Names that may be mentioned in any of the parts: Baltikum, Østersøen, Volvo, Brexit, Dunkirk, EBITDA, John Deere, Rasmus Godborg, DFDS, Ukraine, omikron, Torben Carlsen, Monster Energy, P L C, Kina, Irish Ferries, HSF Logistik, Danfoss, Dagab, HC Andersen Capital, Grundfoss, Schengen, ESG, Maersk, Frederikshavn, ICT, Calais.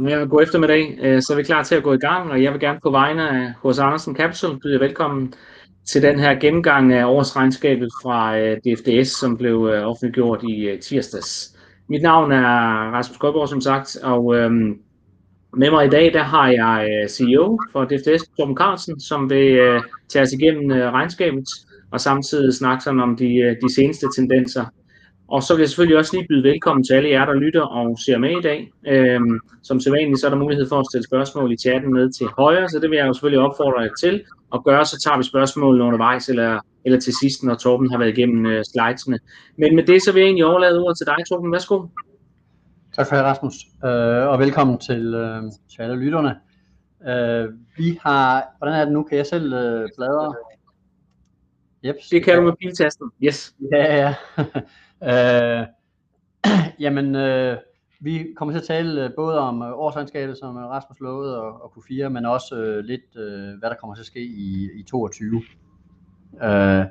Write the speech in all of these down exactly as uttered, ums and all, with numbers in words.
Mere god eftermiddag, så er vi klar til at gå i gang, og jeg vil gerne på vegne af H C Andersen Capital byde velkommen til den her gennemgang af årsregnskabet fra D F D S, som blev offentliggjort i tirsdags. Mit navn er Rasmus Godborg, som sagt, og med mig i dag der har jeg C E O for D F D S, Torben Carlsen, som vil tage os igennem regnskabet og samtidig snakke sådan om de, de seneste tendenser. Og så vil jeg selvfølgelig også lige byde velkommen til alle jer, der lytter og ser med i dag. Øhm, som sædvanligt, så er der mulighed for at stille spørgsmål i chatten med til højre, så det vil jeg jo selvfølgelig opfordre jer til at gøre. Så tager vi spørgsmålene undervejs eller, eller til sidst, når Torben har været igennem øh, slidesene. Men med det, så vil jeg egentlig overlade ordet til dig, Torben. Værsgo. Tak for det, Rasmus. Øh, og velkommen til, øh, til alle lytterne. Øh, vi har... Hvordan er det nu? Kan jeg selv øh, bladre? Yep. Det kan du med piltasten. Yes. Ja, ja. Øh, jamen, øh, vi kommer til at tale øh, både om øh, årsregnskabet, som øh, Rasmus lovede, og, og Q fire, men også øh, lidt, øh, hvad der kommer til at ske i, i toogtyve. Øh,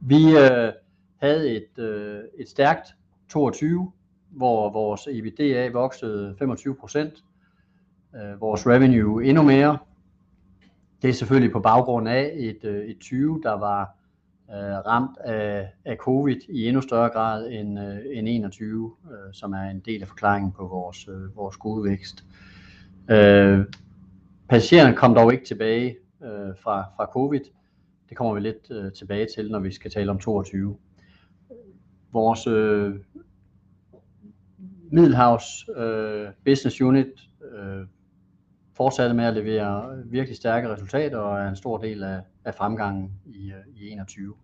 vi øh, havde et, øh, et stærkt toogtyve, hvor vores EBITDA voksede femogtyve procent, øh, vores revenue endnu mere. Det er selvfølgelig på baggrund af et, øh, et tyve, der var ramt af, af covid i endnu større grad end, øh, end enogtyve, øh, som er en del af forklaringen på vores, øh, vores gode vækst. Øh, passagererne kom dog ikke tilbage øh, fra, fra covid. Det kommer vi lidt øh, tilbage til, når vi skal tale om toogtyve. Vores øh, Middelhavs øh, Business Unit øh, fortsatte med at levere virkelig stærke resultater og er en stor del af, af fremgangen i, i enogtyve.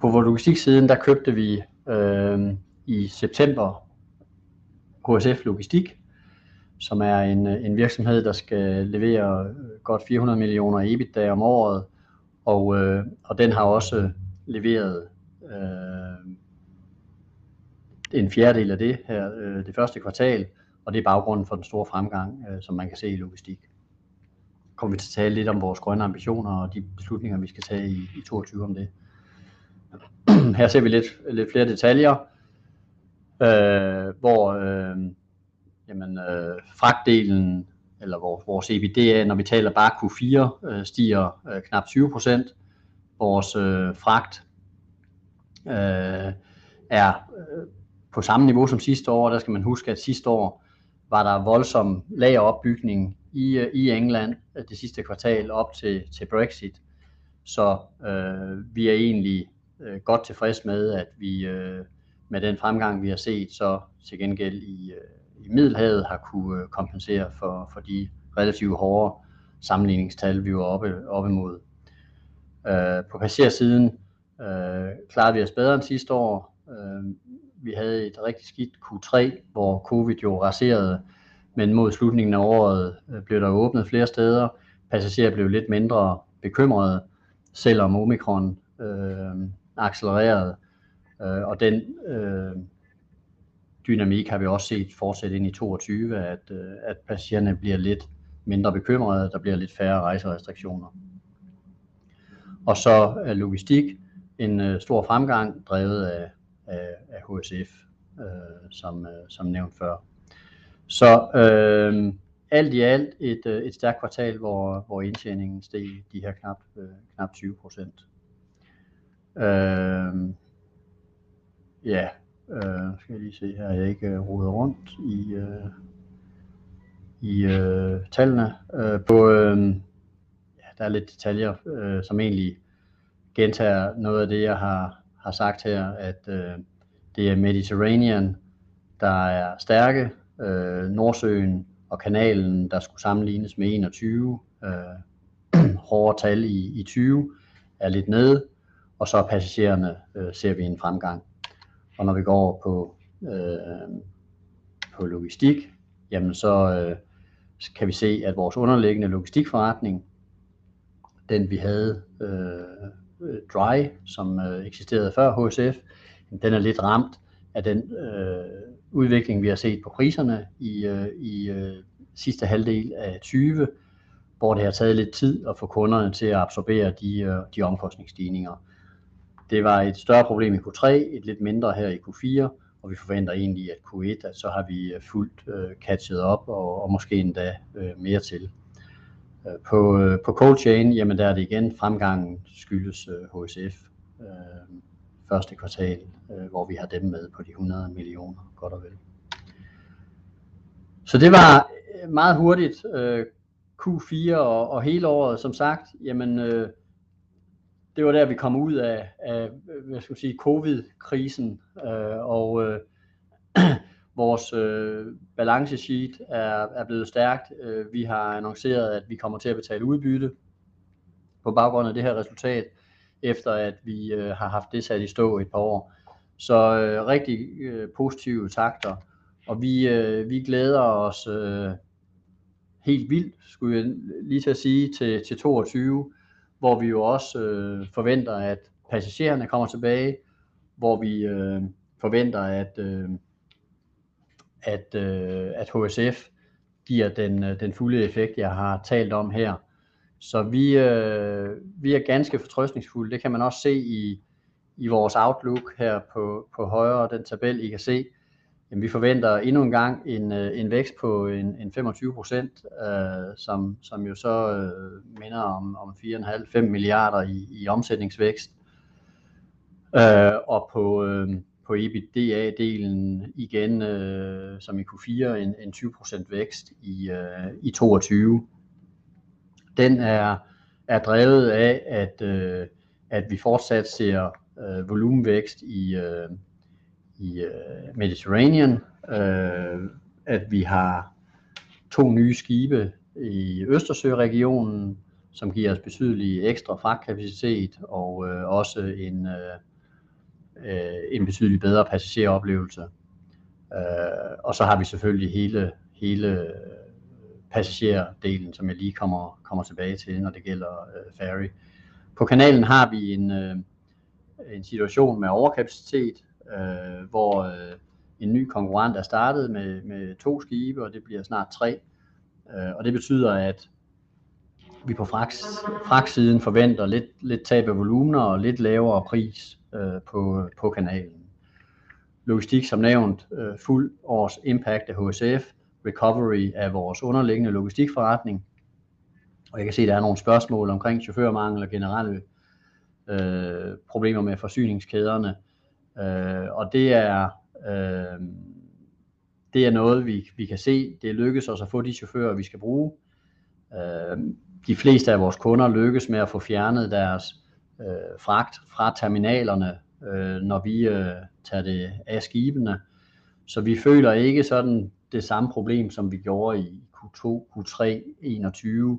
På vores logistiksiden, der købte vi øh, i september H S F Logistik, som er en, en virksomhed, der skal levere godt fire hundrede millioner EBITDA om året, og, øh, og den har også leveret øh, en fjerdedel af det her øh, det første kvartal, og det er baggrunden for den store fremgang, øh, som man kan se i logistik. Kommer vi til at tale lidt om vores grønne ambitioner og de beslutninger, vi skal tage i, i toogtyve om det. Her ser vi lidt, lidt flere detaljer, øh, hvor øh, jamen, øh, fragtdelen, eller hvor, vores EBITDA, når vi taler bare Q fire, øh, stiger øh, knap tyve procent. Vores øh, fragt øh, er øh, på samme niveau som sidste år. Der skal man huske, at sidste år var der voldsom lageropbygning i, i England det sidste kvartal op til, til Brexit. Så øh, vi er egentlig øh, godt tilfreds med, at vi øh, med den fremgang, vi har set, så til gengæld i, øh, i Middelhavet har kunne kompensere for, for de relativt hårde sammenligningstal, vi var oppe, oppe imod. Øh, på passagersiden øh, klarede vi os bedre end sidste år. Øh, Vi havde et rigtig skidt Q tre, hvor covid jo raserede, men mod slutningen af året blev der åbnet flere steder. Passagerer blev lidt mindre bekymrede, selvom omikron øh, accelererede. Og den øh, dynamik har vi også set fortsætte ind i toogtyve, at, at passagererne bliver lidt mindre bekymrede, der bliver lidt færre rejserestriktioner. Og så er logistik en øh, stor fremgang, drevet af af H S F, øh, som, øh, som nævnt før. Så øh, alt i alt et, øh, et stærkt kvartal, hvor, hvor indtjeningen steg de her knap, øh, knap tyve procent. Øh, ja, øh, skal jeg lige se her, jeg ikke roder rundt i, øh, i øh, tallene. Øh, på, øh, ja, der er lidt detaljer, øh, som egentlig gentager noget af det, jeg har har sagt her, at øh, det er Mediterranean, der er stærke, øh, Nordsøen og kanalen, der skulle sammenlignes med enogtyve, øh, hårde tal i, i tyve, er lidt nede, og så passagererne øh, ser vi en fremgang. Og når vi går over på, øh, på logistik, jamen så øh, kan vi se, at vores underliggende logistikforretning, den vi havde, øh, Dry, som øh, eksisterede før H S F, den er lidt ramt af den øh, udvikling, vi har set på priserne i, øh, i øh, sidste halvdel af tyve, hvor det har taget lidt tid at få kunderne til at absorbere de, øh, de omkostningsstigninger. Det var et større problem i Q tre, et lidt mindre her i Q fire, Og vi forventer egentlig, at Q et, at så har vi fuldt catchet op og, og måske endda mere til. På, på cold chain, jamen der er det igen, fremgangen skyldes H S F første kvartal, hvor vi har dem med på de hundrede millioner, godt og vel. Så det var meget hurtigt Q fire og, og hele året, som sagt, jamen det var der, vi kom ud af, af hvad skal jeg sige, covid-krisen, øh, og øh, vores øh, balancesheet er, er blevet stærkt. Øh, vi har annonceret, at vi kommer til at betale udbytte på baggrund af det her resultat, efter at vi øh, har haft det sat i stå et par år. Så øh, rigtig øh, positive takter, og vi, øh, vi glæder os øh, helt vildt, skulle jeg lige til at sige, til, til toogtyve. Hvor vi jo også øh, forventer, at passagererne kommer tilbage, hvor vi øh, forventer, at, øh, at, øh, at H S F giver den, den fulde effekt, jeg har talt om her. Så vi, øh, vi er ganske fortrøstningsfulde. Det kan man også se i, i vores outlook her på, på højre, den tabel, I kan se. Jamen, vi forventer endnu en gang en, en vækst på en, en femogtyve procent, øh, som, som jo så øh, minder om, om fire komma fem milliarder i, i omsætningsvækst. Øh, og på, øh, på EBITDA-delen igen, øh, som i Q fire, en, en tyve procent vækst i, øh, i toogtyve. Den er, er drevet af, at, øh, at vi fortsat ser øh, volumenvækst i øh, i Mediterranean, øh, at vi har to nye skibe i Østersøregionen, som giver os betydelig ekstra fragtkapacitet og øh, også en, øh, en betydelig bedre passageroplevelse. Øh, og så har vi selvfølgelig hele, hele passagerdelen, som jeg lige kommer, kommer tilbage til, når det gælder øh, ferry. På kanalen har vi en, øh, en situation med overkapacitet, Øh, hvor øh, en ny konkurrent er startet med, med to skibe, og det bliver snart tre. Øh, og det betyder, at vi på fragtsiden forventer lidt, lidt tab af volumener og lidt lavere pris øh, på, på kanalen. Logistik, som nævnt, øh, fuld års impact af H S F, recovery af vores underliggende logistikforretning. Og jeg kan se, at der er nogle spørgsmål omkring chaufførmangel og generelle øh, problemer med forsyningskæderne. Øh, og det er, øh, det er noget, vi, vi kan se. Det lykkes os at få de chauffører, vi skal bruge. Øh, de fleste af vores kunder lykkes med at få fjernet deres øh, fragt fra terminalerne, øh, når vi øh, tager det af skibene. Så vi føler ikke sådan det samme problem, som vi gjorde i Q to, Q tre, enogtyve,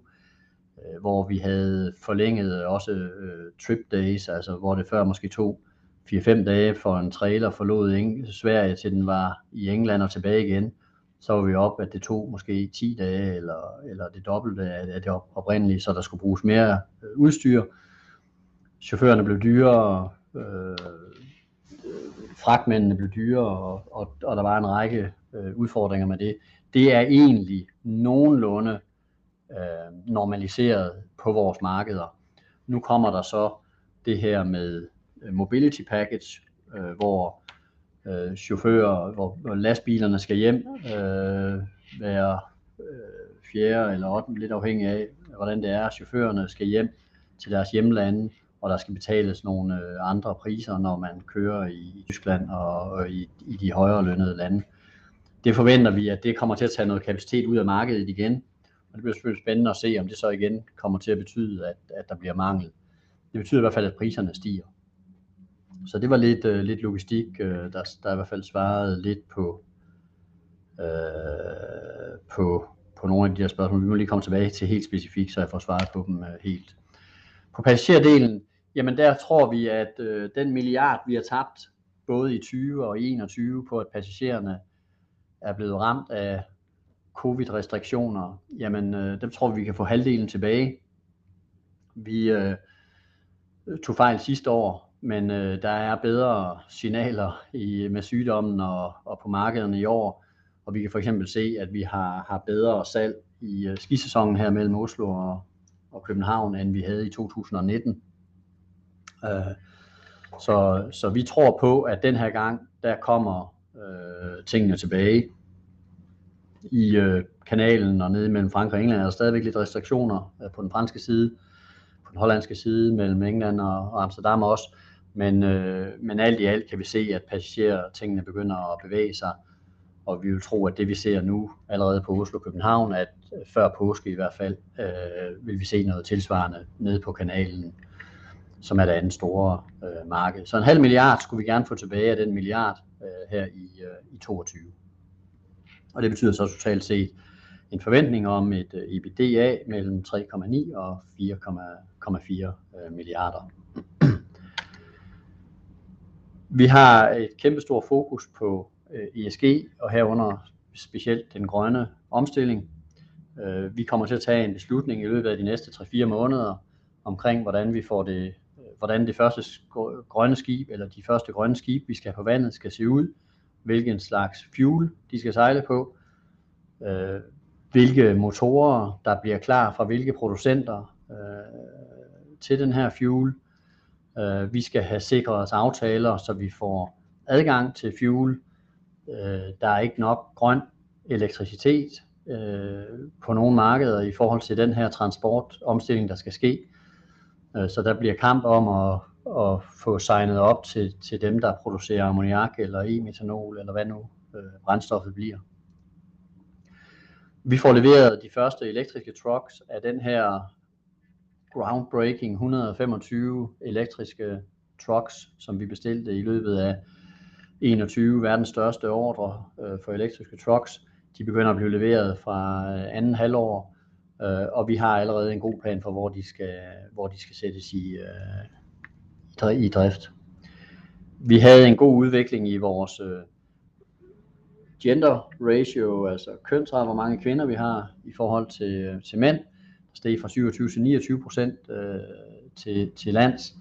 øh, hvor vi havde forlænget også øh, trip days, altså hvor det før måske tog fire til fem dage for en trailer forlod Sverige, til den var i England og tilbage igen, så var vi op, at det tog måske ti dage, eller, eller det dobbelte af det oprindelige, så der skulle bruges mere udstyr. Chaufførerne blev dyrere, øh, fragtmændene blev dyrere, og, og, og der var en række øh, udfordringer med det. Det er egentlig nogenlunde øh, normaliseret på vores markeder. Nu kommer der så det her med mobility package, øh, hvor øh, chauffører, hvor lastbilerne skal hjem øh, hver øh, fjerde eller ottende, lidt afhængig af, hvordan det er. Chaufførerne skal hjem til deres hjemlande, og der skal betales nogle øh, andre priser, når man kører i Tyskland og, og i, i de højere lønnede lande. Det forventer vi, at det kommer til at tage noget kapacitet ud af markedet igen, og det bliver selvfølgelig spændende at se, om det så igen kommer til at betyde, at, at der bliver mangel. Det betyder i hvert fald, at priserne stiger. Så det var lidt, øh, lidt logistik, øh, der, der i hvert fald svarede lidt på, øh, på, på nogle af de der spørgsmål. Vi må lige komme tilbage til helt specifikt, så jeg får svaret på dem øh, helt. På passagerdelen, jamen der tror vi, at øh, den milliard, vi har tabt, både i tyve og enogtyve, på at passagererne er blevet ramt af covid-restriktioner, jamen øh, dem tror vi, vi kan få halvdelen tilbage. Vi øh, tog fejl sidste år. Men øh, der er bedre signaler i, med sygdommen og, og på markederne i år. Og vi kan for eksempel se, at vi har, har bedre salg i øh, skisæsonen her mellem Oslo og, og København, end vi havde i to tusind og nitten. Øh, så, så vi tror på, at den her gang, der kommer øh, tingene tilbage. I øh, kanalen og nede mellem Frankrig og England er der stadigvæk lidt restriktioner øh, på den franske side, på den hollandske side, mellem England og, og Amsterdam også. Men, øh, men alt i alt kan vi se, at passagerer tingene begynder at bevæge sig. Og vi vil tro, at det vi ser nu allerede på Oslo og København, at før påske i hvert fald, øh, vil vi se noget tilsvarende nede på kanalen, som er det andet store øh, marked. Så en halv milliard skulle vi gerne få tilbage af den milliard øh, her i, øh, i toogtyve. Og det betyder så totalt set en forventning om et øh, EBITDA mellem tre komma ni og fire komma fire øh, milliarder. Vi har et kæmpestort fokus på E S G, og herunder specielt den grønne omstilling. Vi kommer til at tage en beslutning i løbet af de næste tre fire måneder omkring, hvordan vi får det, hvordan det første grønne skib, eller de første grønne skib, vi skal have på vandet, skal se ud, hvilken slags fuel de skal sejle på, hvilke motorer, der bliver klar fra hvilke producenter til den her fuel. Vi skal have sikret os aftaler, så vi får adgang til fuel. Der er ikke nok grøn elektricitet øh, på nogle markeder i forhold til den her transportomstilling, der skal ske. Så der bliver kamp om at, at få signet op til, til dem, der producerer ammoniak eller e-metanol, eller hvad nu øh, brændstoffet bliver. Vi får leveret de første elektriske trucks af den her groundbreaking et hundrede og femogtyve elektriske trucks, som vi bestilte i løbet af enogtyve, verdens største ordre øh, for elektriske trucks. De begynder at blive leveret fra øh, anden halvår, øh, og vi har allerede en god plan for, hvor de skal, hvor de skal sættes i, øh, i drift. Vi havde en god udvikling i vores øh, gender ratio, altså kønsret, hvor mange kvinder vi har i forhold til, til mænd. Der steg fra syvogtyve til niogtyve procent øh, til, til lands.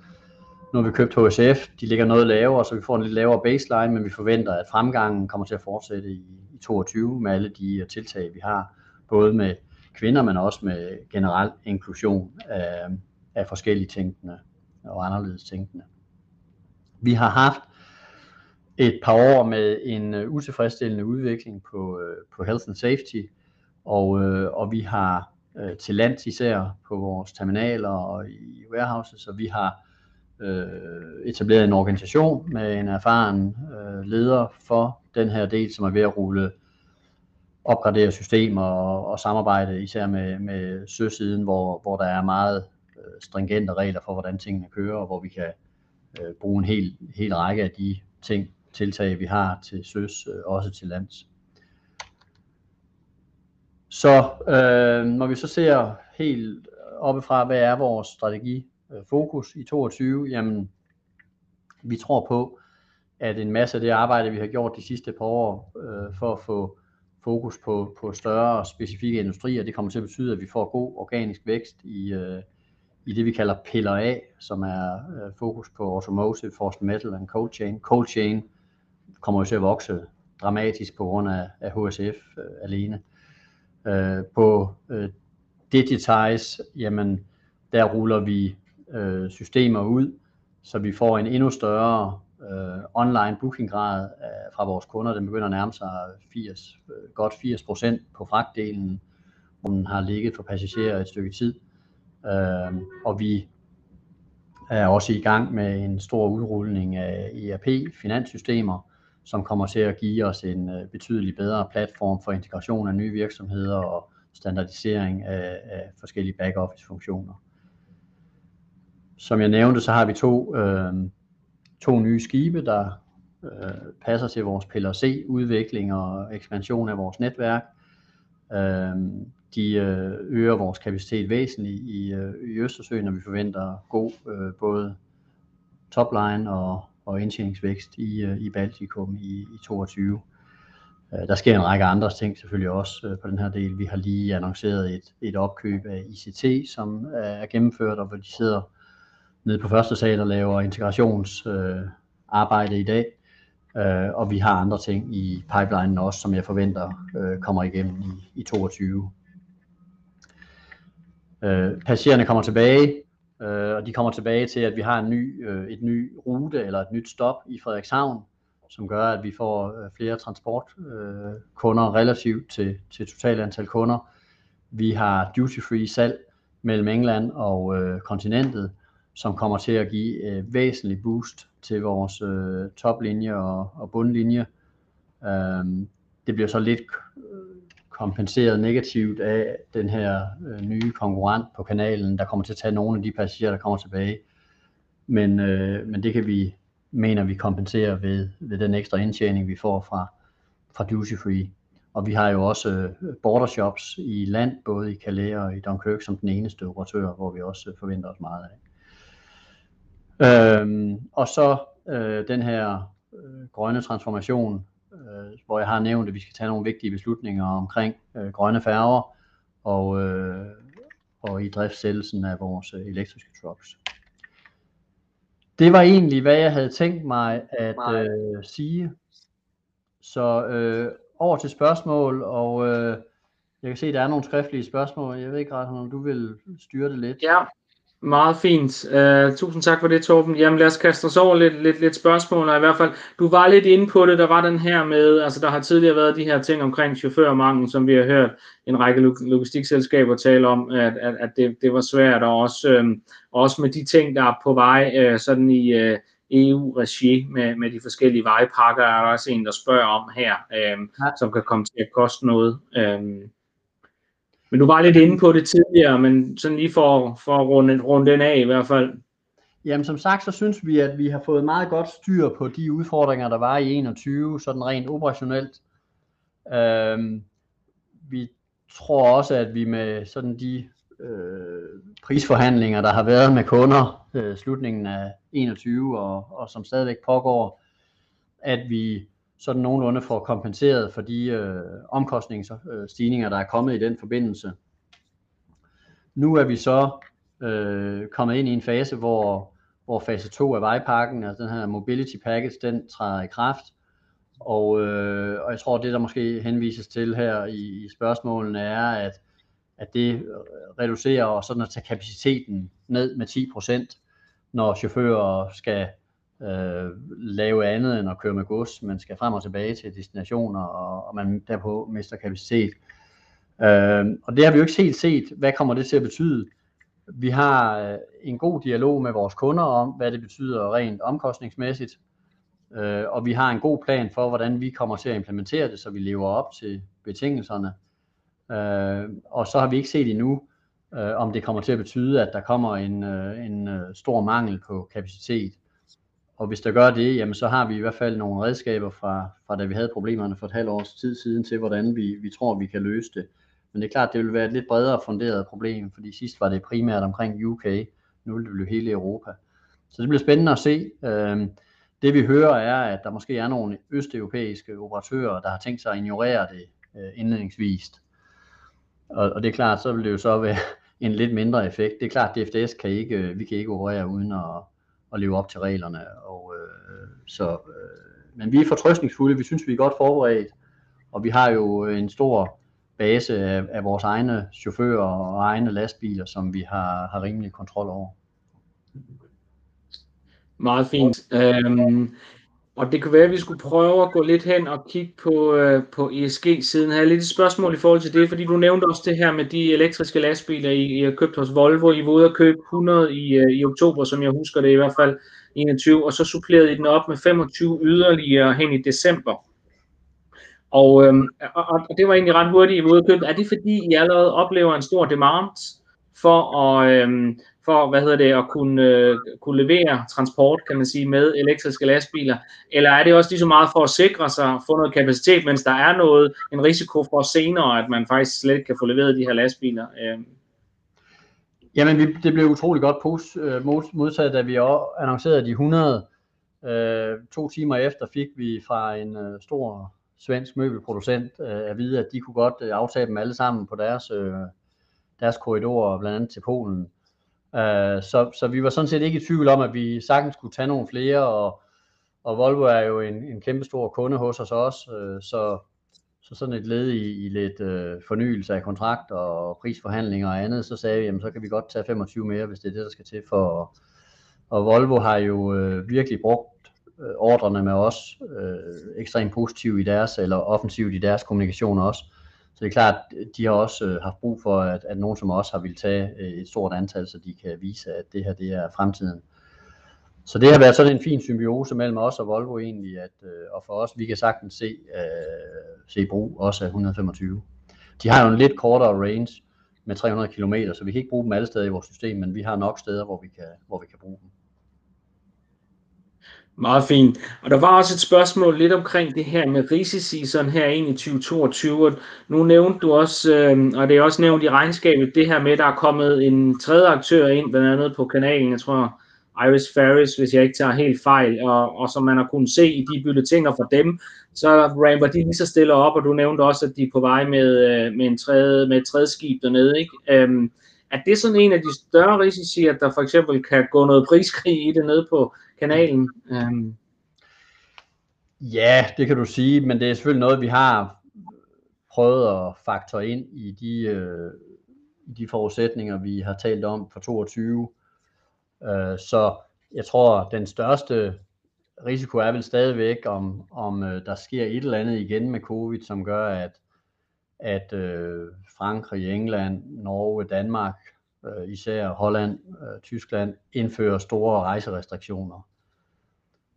Nu har vi købt H S F, de ligger noget lavere, så vi får en lidt lavere baseline, men vi forventer, at fremgangen kommer til at fortsætte i toogtyve med alle de tiltag, vi har, både med kvinder, men også med generel inklusion af, af forskellige tænkende og anderledes tænkende. Vi har haft et par år med en utilfredsstillende udvikling på, på health and safety, og, og vi har til lands især på vores terminaler og i warehouses, så vi har etableret en organisation med en erfaren øh, leder for den her del, som er ved at rulle, opgradere systemer og, og samarbejde især med, med søsiden, hvor, hvor der er meget øh, stringente regler for, hvordan tingene kører, og hvor vi kan øh, bruge en hel, hel række af de ting, tiltag, vi har til søs, øh, også til lands. Så øh, når vi så ser helt oppefra, hvad er vores strategi, fokus i toogtyve, jamen vi tror på, at en masse af det arbejde, vi har gjort de sidste par år øh, for at få fokus på, på større specifikke industrier, det kommer til at betyde, at vi får god organisk vækst i, øh, i det, vi kalder piller af, som er øh, fokus på automotive, forced metal and cold chain. Cold chain kommer jo til at vokse dramatisk på grund af, af H S F øh, alene. Øh, på øh, digitize, jamen der ruller vi systemer ud, så vi får en endnu større øh, online bookinggrad øh, fra vores kunder. Den begynder at nærme sig firs, øh, godt firs procent på fragtdelen, hvor den har ligget for passagerer et stykke tid. Øh, og vi er også i gang med en stor udrulning af E R P-finanssystemer, som kommer til at give os en øh, betydelig bedre platform for integration af nye virksomheder og standardisering af, af forskellige back-office-funktioner. Som jeg nævnte, så har vi to, øh, to nye skibe, der øh, passer til vores P L C udvikling og ekspansion af vores netværk. Øh, de øger vores kapacitet væsentligt i, øh, i Østersøen, og vi forventer god øh, både topline og, og indtjeningsvækst i, øh, i Baltikum i, i toogtyve. Øh, der sker en række andre ting selvfølgelig også øh, på den her del. Vi har lige annonceret et, et opkøb af I C T, som er gennemført, og hvor de sidder nede på første sal og laver integrationsarbejde øh, i dag, øh, og vi har andre ting i pipelinen også, som jeg forventer øh, kommer igennem i, i toogtyve. Øh, passagererne kommer tilbage, øh, og de kommer tilbage til, at vi har en ny, øh, et ny rute eller et nyt stop i Frederikshavn, som gør, at vi får flere transportkunder relativt til, til totalt antal kunder. Vi har duty-free salg mellem England og øh, kontinentet, som kommer til at give øh, væsentlig boost til vores øh, toplinje og, og bundlinje. Øhm, det bliver så lidt kompenseret negativt af den her øh, nye konkurrent på kanalen, der kommer til at tage nogle af de passagerer, der kommer tilbage. Men, øh, men det kan vi, mener vi, kompensere ved, ved den ekstra indtjening, vi får fra, fra duty free. Og vi har jo også bordershops i land, både i Calais og i Dunkirk, som den eneste operatør, hvor vi også forventer os meget af. Øhm, og så øh, den her øh, grønne transformation, øh, hvor jeg har nævnt, at vi skal tage nogle vigtige beslutninger omkring øh, grønne færger og, øh, og i driftsættelsen af vores øh, elektriske trucks. Det var egentlig, hvad jeg havde tænkt mig at øh, sige. Så øh, over til spørgsmål, og øh, jeg kan se, at der er nogle skriftlige spørgsmål. Jeg ved ikke, Rasmus, om du vil styre det lidt. Ja, meget fint. Uh, tusind tak for det, Torben. Jamen lad os kaste os over lidt, lidt, lidt spørgsmål, og i hvert fald, du var lidt inde på det, der var den her med, altså der har tidligere været de her ting omkring chaufførmangel, som vi har hørt en række logistikselskaber tale om, at, at, at det, det var svært, og også, øhm, også med de ting, der er på vej, øh, sådan i... Øh, E U-regi med, med de forskellige vejpakker, er der også en, der spørger om her, øhm, ja. som kan komme til at koste noget. Øhm. Men du var lidt inde på det tidligere, men sådan lige for, for at runde, runde den af i hvert fald. Jamen som sagt, så synes vi, at vi har fået meget godt styr på de udfordringer, der var i enogtyve, sådan rent operationelt. Øhm, vi tror også, at vi med sådan de øh, prisforhandlinger, der har været med kunder, slutningen af enogtyve og, og som stadigvæk pågår, at vi sådan nogenlunde får kompenseret for de øh, omkostningsstigninger, der er kommet i den forbindelse. Nu er vi så øh, kommet ind i en fase, hvor, hvor fase to af vejpakken, altså den her mobility package, den træder i kraft. Og, øh, og jeg tror, det der måske henvises til her i, i spørgsmålene er, at, at det reducerer og sådan at tage kapaciteten ned med ti procent. Når chauffører skal øh, lave andet end at køre med gods, man skal frem og tilbage til destinationer, og, og man derpå mister kapacitet. Øh, og det har vi jo ikke helt set, hvad kommer det til at betyde. Vi har øh, en god dialog med vores kunder om, hvad det betyder rent omkostningsmæssigt, øh, og vi har en god plan for, hvordan vi kommer til at implementere det, så vi lever op til betingelserne. Øh, og så har vi ikke set endnu, Øh, om det kommer til at betyde, at der kommer en, øh, en øh, stor mangel på kapacitet. Og hvis der gør det, jamen, så har vi i hvert fald nogle redskaber fra, fra da vi havde problemerne for et halvt års tid siden til, hvordan vi, vi tror, vi kan løse det. Men det er klart, det vil være et lidt bredere funderet problem, fordi sidst var det primært omkring U K, nu vil det blive hele Europa. Så det bliver spændende at se. Øh, det vi hører er, at der måske er nogle østeuropæiske operatører, der har tænkt sig at ignorere det øh, indledningsvist. Og, og det er klart, så vil det jo så være en lidt mindre effekt. Det er klart, at D F D S kan ikke, vi kan ikke operere uden at, at leve op til reglerne. Og, øh, så, øh, men vi er fortrøstningsfulde, vi synes, vi er godt forberedt, og vi har jo en stor base af, af vores egne chauffører og egne lastbiler, som vi har, har rimelig kontrol over. Meget fint. Øhm, og det kunne være, at vi skulle prøve at gå lidt hen og kigge på, øh, på E S G-siden. Jeg har lidt et spørgsmål i forhold til det, fordi du nævnte også det her med de elektriske lastbiler, I, I har købt hos Volvo. I var ude at købe hundrede i, øh, i oktober, som jeg husker det i hvert fald, enogtyve, og så supplerede I den op med femogtyve yderligere hen i december. Og, øh, og, og det var egentlig ret hurtigt, I var ude at købe. Er det fordi, I allerede oplever en stor demand for at... Øh, for hvad hedder det, at kunne, øh, kunne levere transport, kan man sige, med elektriske lastbiler? Eller er det også lige så meget for at sikre sig at få noget kapacitet, mens der er noget, en risiko for senere, at man faktisk slet ikke kan få leveret de her lastbiler? Øh. Jamen, vi, det blev utrolig godt post, øh, modtaget, da vi annoncerede de hundrede. Øh, to timer efter fik vi fra en øh, stor svensk møbelproducent øh, at vide, at de kunne godt øh, aftage dem alle sammen på deres, øh, deres korridorer, blandt andet til Polen. Så, så vi var sådan set ikke i tvivl om, at vi sagtens skulle tage nogle flere, og, og Volvo er jo en, en kæmpestor kunde hos os også, så, så sådan et led i, i lidt øh, fornyelse af kontrakt og prisforhandlinger og andet, så sagde vi, jamen så kan vi godt tage femogtyve mere, hvis det er det, der skal til for. Og Volvo har jo øh, virkelig brugt ordrene med os, øh, ekstremt positive i deres, eller offensivt i deres kommunikation også. Så det er klart, de har også øh, haft brug for, at, at nogen som os har ville tage øh, et stort antal, så de kan vise, at det her, det er fremtiden. Så det har været sådan en fin symbiose mellem os og Volvo egentlig, at, øh, og for os, vi kan sagtens se, øh, se brug også af et hundrede og femogtyve. De har jo en lidt kortere range med tre hundrede kilometer, så vi kan ikke bruge dem alle steder i vores system, men vi har nok steder, hvor vi kan, hvor vi kan bruge dem. Meget fint. Og der var også et spørgsmål lidt omkring det her med risici sådan her ind i tyve toogtyve. Nu nævnte du også, øh, og det er også nævnt i regnskabet, det her med, at der er kommet en tredje aktør ind, blandt andet på kanalen, jeg tror Irish Ferries, hvis jeg ikke tager helt fejl, og, og som man har kunnet se i de bulletiner fra dem, så ramper de lige så stille op, og du nævnte også, at de er på vej med, med, en tredje, med et tredje skib dernede, ikke? Øhm, er det sådan en af de større risici, at der for eksempel kan gå noget priskrig i det nede på kanalen? Øhm. Ja, det kan du sige, men det er selvfølgelig noget, vi har prøvet at faktorere ind i de, øh, de forudsætninger, vi har talt om for toogtyve. Så jeg tror, den største risiko er vel stadigvæk, om, om der sker et eller andet igen med covid, som gør, at, at øh, Frankrig, England, Norge, Danmark, øh, især Holland, øh, Tyskland, indfører store rejserestriktioner.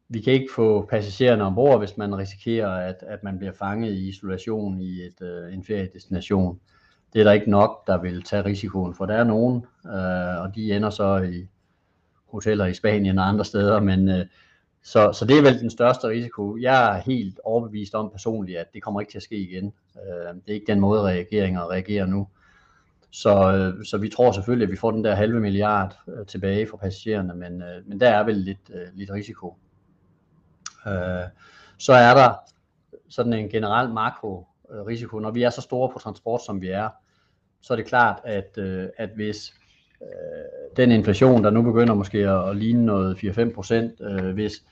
Vi kan ikke få passagererne ombord, hvis man risikerer, at, at man bliver fanget i isolation i et, øh, en feriedestination. Det er der ikke nok, der vil tage risikoen, for der er nogen, øh, og de ender så i hoteller i Spanien og andre steder, men øh, så, så det er vel den største risiko. Jeg er helt overbevist om personligt, at det kommer ikke til at ske igen. Øh, det er ikke den måde, regeringer reagerer nu. Så, øh, så vi tror selvfølgelig, at vi får den der halve milliard øh, tilbage fra passagererne, men, øh, men der er vel lidt, øh, lidt risiko. Øh, så er der sådan en generel makro-risiko. Når vi er så store på transport, som vi er, så er det klart, at, øh, at hvis den inflation, der nu begynder måske at ligne noget fire til fem procent, øh, hvis,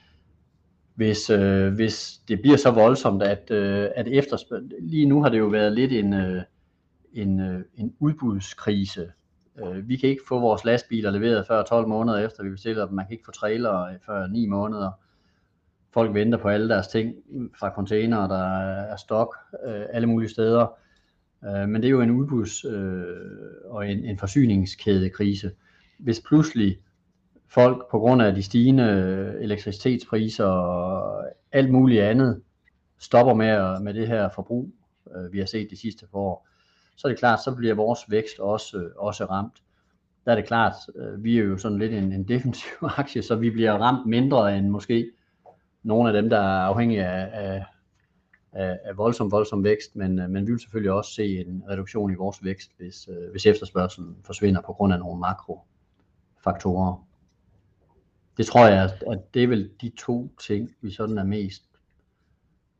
hvis, øh, hvis det bliver så voldsomt, at, øh, at efterspørgsel, lige nu har det jo været lidt en, øh, en, øh, en udbudskrise. Øh, vi kan ikke få vores lastbiler leveret før tolv måneder efter, vi bestiller dem. Man kan ikke få trailere før ni måneder. Folk venter på alle deres ting fra containere, der er stok, øh, alle mulige steder. Men det er jo en udbuds- og en, en forsyningskædekrise. Hvis pludselig folk på grund af de stigende elektricitetspriser og alt muligt andet stopper med, med det her forbrug, vi har set de sidste par år, så er det klart, så bliver vores vækst også, også ramt. Der er det klart, vi er jo sådan lidt en, en defensiv aktie, så vi bliver ramt mindre end måske nogle af dem, der er afhængige af, af af voldsom, voldsom vækst, men, men vi vil selvfølgelig også se en reduktion i vores vækst, hvis, hvis efterspørgselen forsvinder på grund af nogle makrofaktorer. Det tror jeg, at det er vel de to ting, vi sådan er mest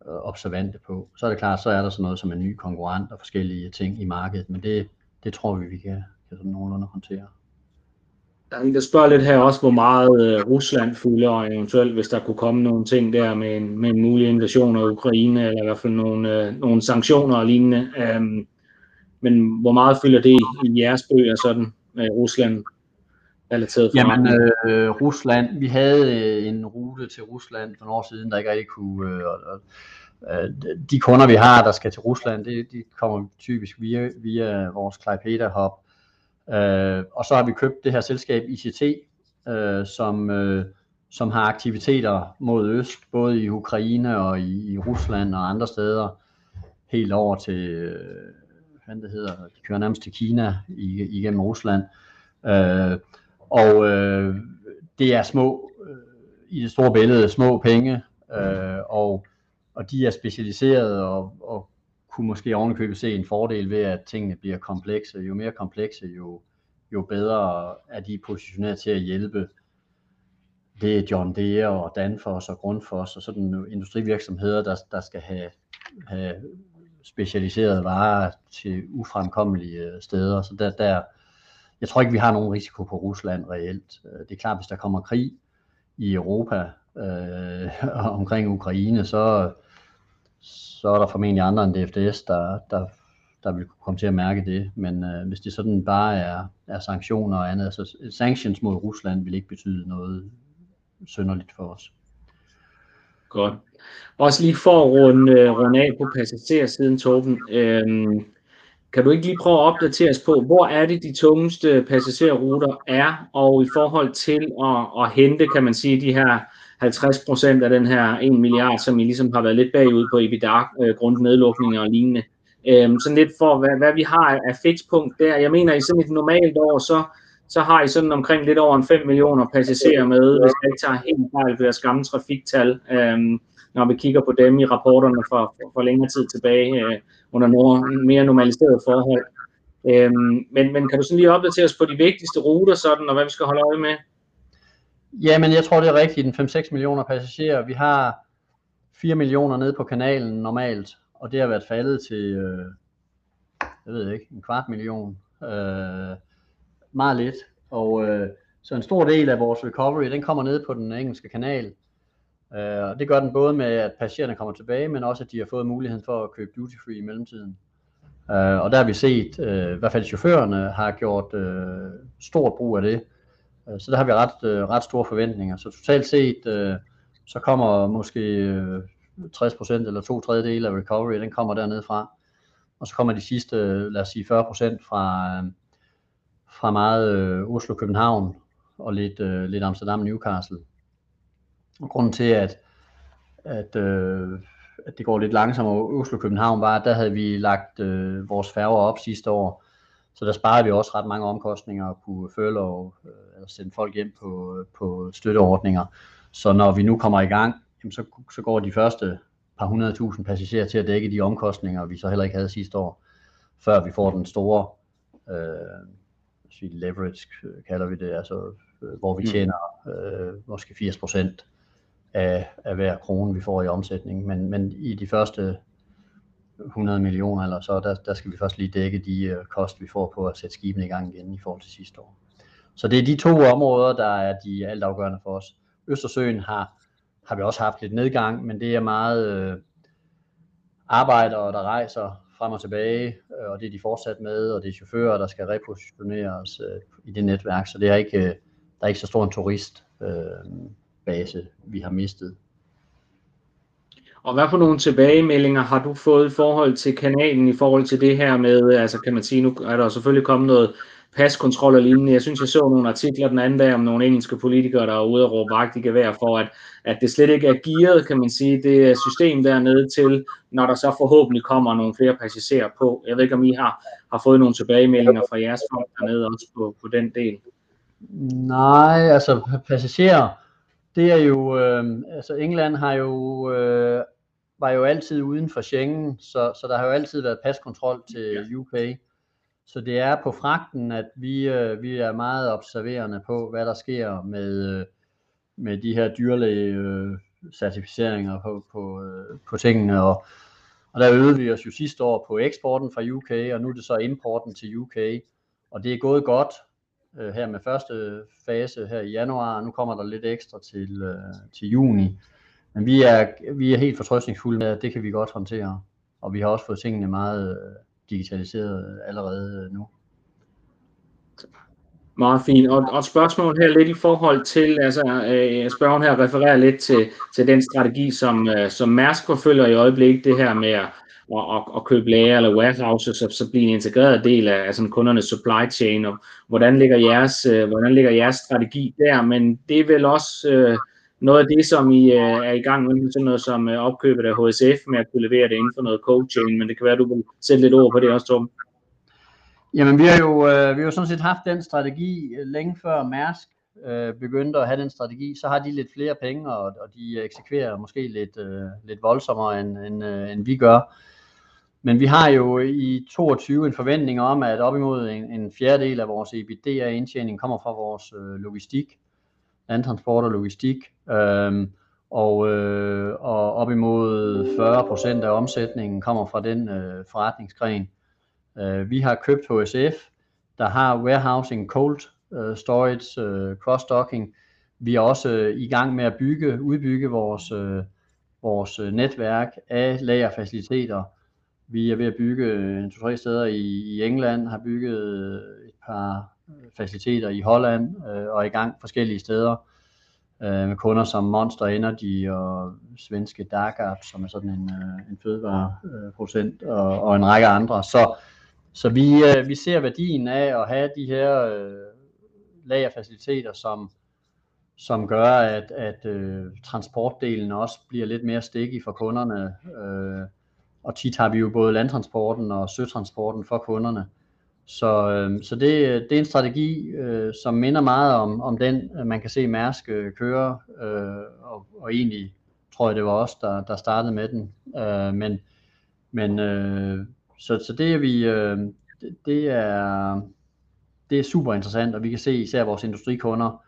observante på. Så er det klart, så er der sådan noget som en ny konkurrent og forskellige ting i markedet, men det, det tror vi, vi kan, kan sådan nogenlunde håndtere. Der er en, der spørger lidt her også, hvor meget Rusland fylder, og eventuelt hvis der kunne komme nogle ting der med en, med en mulig invasion af Ukraine, eller i hvert fald nogle, nogle sanktioner og lignende. Um, men hvor meget fylder det i jeres bøger sådan, Rusland relateret fra? Jamen øh, Rusland, vi havde en rute til Rusland for nogle år siden, der ikke rigtig kunne... Øh, øh, de kunder, vi har, der skal til Rusland, det, de kommer typisk via, via vores Klaipeda-hub. Øh, og så har vi købt det her selskab I C T, øh, som, øh, som har aktiviteter mod øst, både i Ukraine og i, i Rusland og andre steder, helt over til, øh, hvad det hedder, de kører nærmest til Kina igennem Rusland. Øh, og øh, det er små, øh, i det store billede, små penge, øh, og, og de er specialiserede og, og kunne måske ovenikøbet se en fordel ved, at tingene bliver komplekse. Jo mere komplekse, jo, jo bedre er de positioneret til at hjælpe. Det er John Deere og Danfoss og Grundfoss og sådan industrivirksomheder, der, der skal have, have specialiserede varer til ufremkommelige steder. Så der, der, jeg tror ikke, vi har nogen risiko på Rusland reelt. Det er klart, hvis der kommer krig i Europa øh, omkring Ukraine, så... så er der formentlig andre end D F D S, der, der, der vil komme til at mærke det. Men øh, hvis det sådan bare er, er sanktioner og andet, så sanktions mod Rusland vil ikke betyde noget synderligt for os. Godt. Også lige for at runde, runde af på passagersiden, Torben. Øhm, kan du ikke lige prøve at opdatere os på, hvor er det de tungeste passagerruter er, og i forhold til at, at hente, kan man sige, de her halvtreds procent af den her en milliard, som I ligesom har været lidt bagud på EBITDA, øh, grundnedlukninger og lignende. Øhm, sådan lidt for, hvad, hvad vi har af fikspunkt der. Jeg mener, i sådan et normalt år, så, så har I sådan omkring lidt over fem millioner passagerer med, hvis jeg ikke tager helt fejl ved at skamme trafiktal, øhm, når vi kigger på dem i rapporterne for, for længere tid tilbage, øh, under nogle mere normaliserede forhold. Øhm, men, men kan du sådan lige opdatere os på de vigtigste ruter, sådan, og hvad vi skal holde øje med? Jamen, jeg tror, det er rigtigt, den fem til seks millioner passagerer. Vi har fire millioner nede på kanalen normalt, og det har været faldet til, øh, jeg ved ikke, en kvart million. Øh, meget lidt. Og øh, så en stor del af vores recovery, den kommer nede på den engelske kanal. Øh, og det gør den både med, at passagererne kommer tilbage, men også, at de har fået muligheden for at købe duty-free i mellemtiden. Øh, og der har vi set, øh, i hvert fald chaufførerne har gjort øh, stort brug af det. Så der har vi ret, ret store forventninger. Så totalt set, så kommer måske tres procent eller to tredjedele af recovery, den kommer dernede fra. Og så kommer de sidste, lad os sige fyrre procent fra, fra meget Oslo-København og lidt, lidt Amsterdam-Newcastle. Og grunden til, at, at, at det går lidt langsommere Oslo-København, var, at der havde vi lagt vores færger op sidste år. Så der sparer vi også ret mange omkostninger at kunne følge og øh, sende folk hjem på, på støtteordninger. Så når vi nu kommer i gang, jamen så, så går de første par hundredtusind passagerer til at dække de omkostninger, vi så heller ikke havde sidste år, før vi får den store øh, leverage, kalder vi det, altså, øh, hvor vi tjener øh, måske firs procent af, af hver krone, vi får i omsætning. Men, men i de første hundrede millioner eller så, der, der skal vi først lige dække de uh, kost, vi får på at sætte skibene i gang igen i forhold til sidste år. Så det er de to områder, der er de altafgørende for os. Østersøen har, har vi også haft lidt nedgang, men det er meget øh, arbejdere, der rejser frem og tilbage, øh, og det er de fortsat med, og det er chauffører, der skal repositioneres øh, i det netværk, så det er ikke, øh, der er ikke så stor en turistbase, øh, vi har mistet. Og hvad for nogle tilbagemeldinger har du fået i forhold til kanalen, i forhold til det her med, altså kan man sige, nu er der selvfølgelig kommet noget paskontrol og lignende. Jeg synes, jeg så nogle artikler den anden dag om nogle engelske politikere, der er ude og råbe vagt i gevær for, at, at det slet ikke er gearet, kan man sige, det system dernede til, når der så forhåbentlig kommer nogle flere passagerer på. Jeg ved ikke, om I har, har fået nogle tilbagemeldinger fra jeres folk dernede også på, på den del? Nej, altså passagerer, det er jo, øh, altså England har jo... Øh, var jo altid uden for Schengen, så, så der har jo altid været paskontrol til U K. Så det er på fragten, at vi, øh, vi er meget observerende på, hvad der sker med, øh, med de her dyrlægecertificeringer øh, på, på, øh, på tingene. Og, og der øvede vi os jo sidste år på eksporten fra U K, og nu er det så importen til U K. Og det er gået godt øh, her med første fase her i januar, nu kommer der lidt ekstra til, øh, til juni. Men vi er, vi er helt fortrøstningsfulde med, at det kan vi godt håndtere. Og vi har også fået tingene meget digitaliseret allerede nu. Meget fint. Og, og et spørgsmål her lidt i forhold til, altså øh, spørgen her refererer lidt til, til den strategi, som, øh, som Maersk forfølger i øjeblikket, det her med at, at, at købe lager eller warehouses, så, så bliver en integreret del af altså, kundernes supply chain. Og hvordan ligger jeres, øh, hvordan ligger jeres strategi der? Men det er vel også... Øh, Noget af det, som I øh, er i gang med, sådan noget som øh, opkøbet af H S F med at kunne levere det inden for noget cold chain, men det kan være, du vil sætte lidt ord på det også, Torben. Jamen, vi har jo øh, vi har sådan set haft den strategi længe før Maersk øh, begyndte at have den strategi. Så har de lidt flere penge, og, og de eksekverer måske lidt, øh, lidt voldsommere, end, end, øh, end vi gør. Men vi har jo i toogtyve en forventning om, at op imod en, en fjerdedel af vores EBITDA-indtjening kommer fra vores øh, logistik. Landtransport og logistik, øhm, og, øh, og op imod fyrre procent af omsætningen kommer fra den øh, forretningsgren. Øh, vi har købt H S F, der har warehousing, cold øh, storage, øh, cross-docking. Vi er også øh, i gang med at bygge, udbygge vores, øh, vores netværk af lagerfaciliteter. Vi er ved at bygge en to-tre steder i, i England, har bygget et par faciliteter i Holland øh, og i gang forskellige steder. øh, med kunder som Monster Energy og svenske Dagab, som er sådan en, øh, en fødevareproducent, og, og en række andre. Så, så vi, øh, vi ser værdien af at have de her øh, lagerfaciliteter, som, som gør, at, at øh, transportdelen også bliver lidt mere stikkig for kunderne. Øh, og tit har vi jo både landtransporten og søtransporten for kunderne. Så, øh, så det, det er en strategi, øh, som minder meget om, om den, man kan se Maersk øh, køre, øh, og, og egentlig tror jeg, det var os, der, der startede med den. Øh, men men øh, så, så det er vi, øh, det, det, er, det er super interessant, og vi kan se især vores industrikunder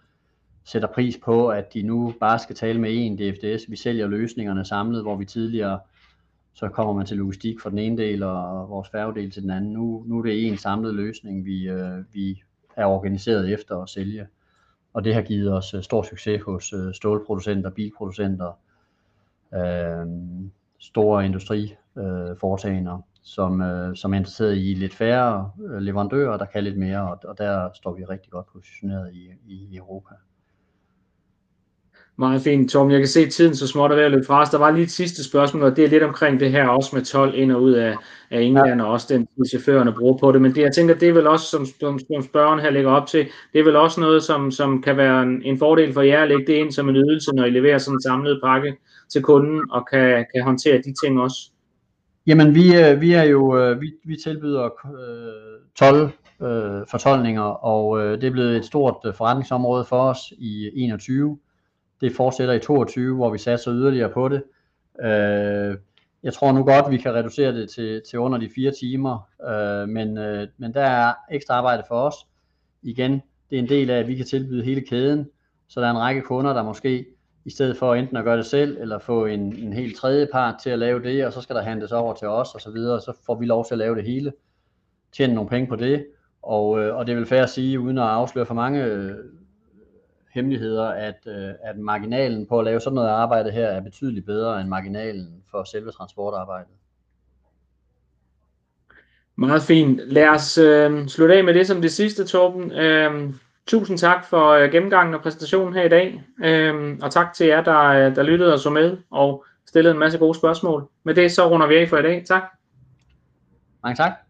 sætter pris på, at de nu bare skal tale med én D F D S. Vi sælger løsningerne samlet, hvor vi tidligere så kommer man til logistik for den ene del og vores færgedel til den anden. Nu, nu er det en samlet løsning, vi, øh, vi er organiseret efter at sælge. Og det har givet os øh, stor succes hos øh, stålproducenter, bilproducenter, øh, store industriforetagender, øh, som, øh, som er interesseret i lidt færre leverandører, der kan lidt mere. Og, og der står vi rigtig godt positioneret i, i Europa. Meget fint, Torben. Jeg kan se tiden så småt er ved at løbe fra os. Der var lige et sidste spørgsmål, og det er lidt omkring det her også med tolv ind og ud af, af England, og også den tid chaufførerne bruger på det. Men det, jeg tænker, det er vel også, som, som spørgeren her lægger op til, det er vel også noget, som, som kan være en, en fordel for jer at lægge det ind som en ydelse, når I leverer sådan en samlet pakke til kunden og kan, kan håndtere de ting også. Jamen, vi, vi er jo, vi, vi tilbyder tolv øh, fortolkninger, og øh, det er blevet et stort forretningsområde for os i enogtyve. Det fortsætter i toogtyve, hvor vi satser yderligere på det. Øh, jeg tror nu godt, vi kan reducere det til, til under de fire timer, øh, men, øh, men der er ekstra arbejde for os. Igen, det er en del af, at vi kan tilbyde hele kæden, så der er en række kunder, der måske i stedet for enten at gøre det selv, eller få en, en helt tredje part til at lave det, og så skal der handles over til os og så videre, og så får vi lov til at lave det hele, tjene nogle penge på det, og, øh, og det vil fair at sige, uden at afsløre for mange øh, hemmeligheder, at, at marginalen på at lave sådan noget arbejde her er betydeligt bedre end marginalen for selve transportarbejdet. Meget fint. Lad os øh, slutte af med det som det sidste, Torben. Øh, tusind tak for øh, gennemgangen og præsentationen her i dag, øh, og tak til jer, der, der lyttede og så med og stillede en masse gode spørgsmål. Med det så runder vi af for i dag. Tak. Mange tak.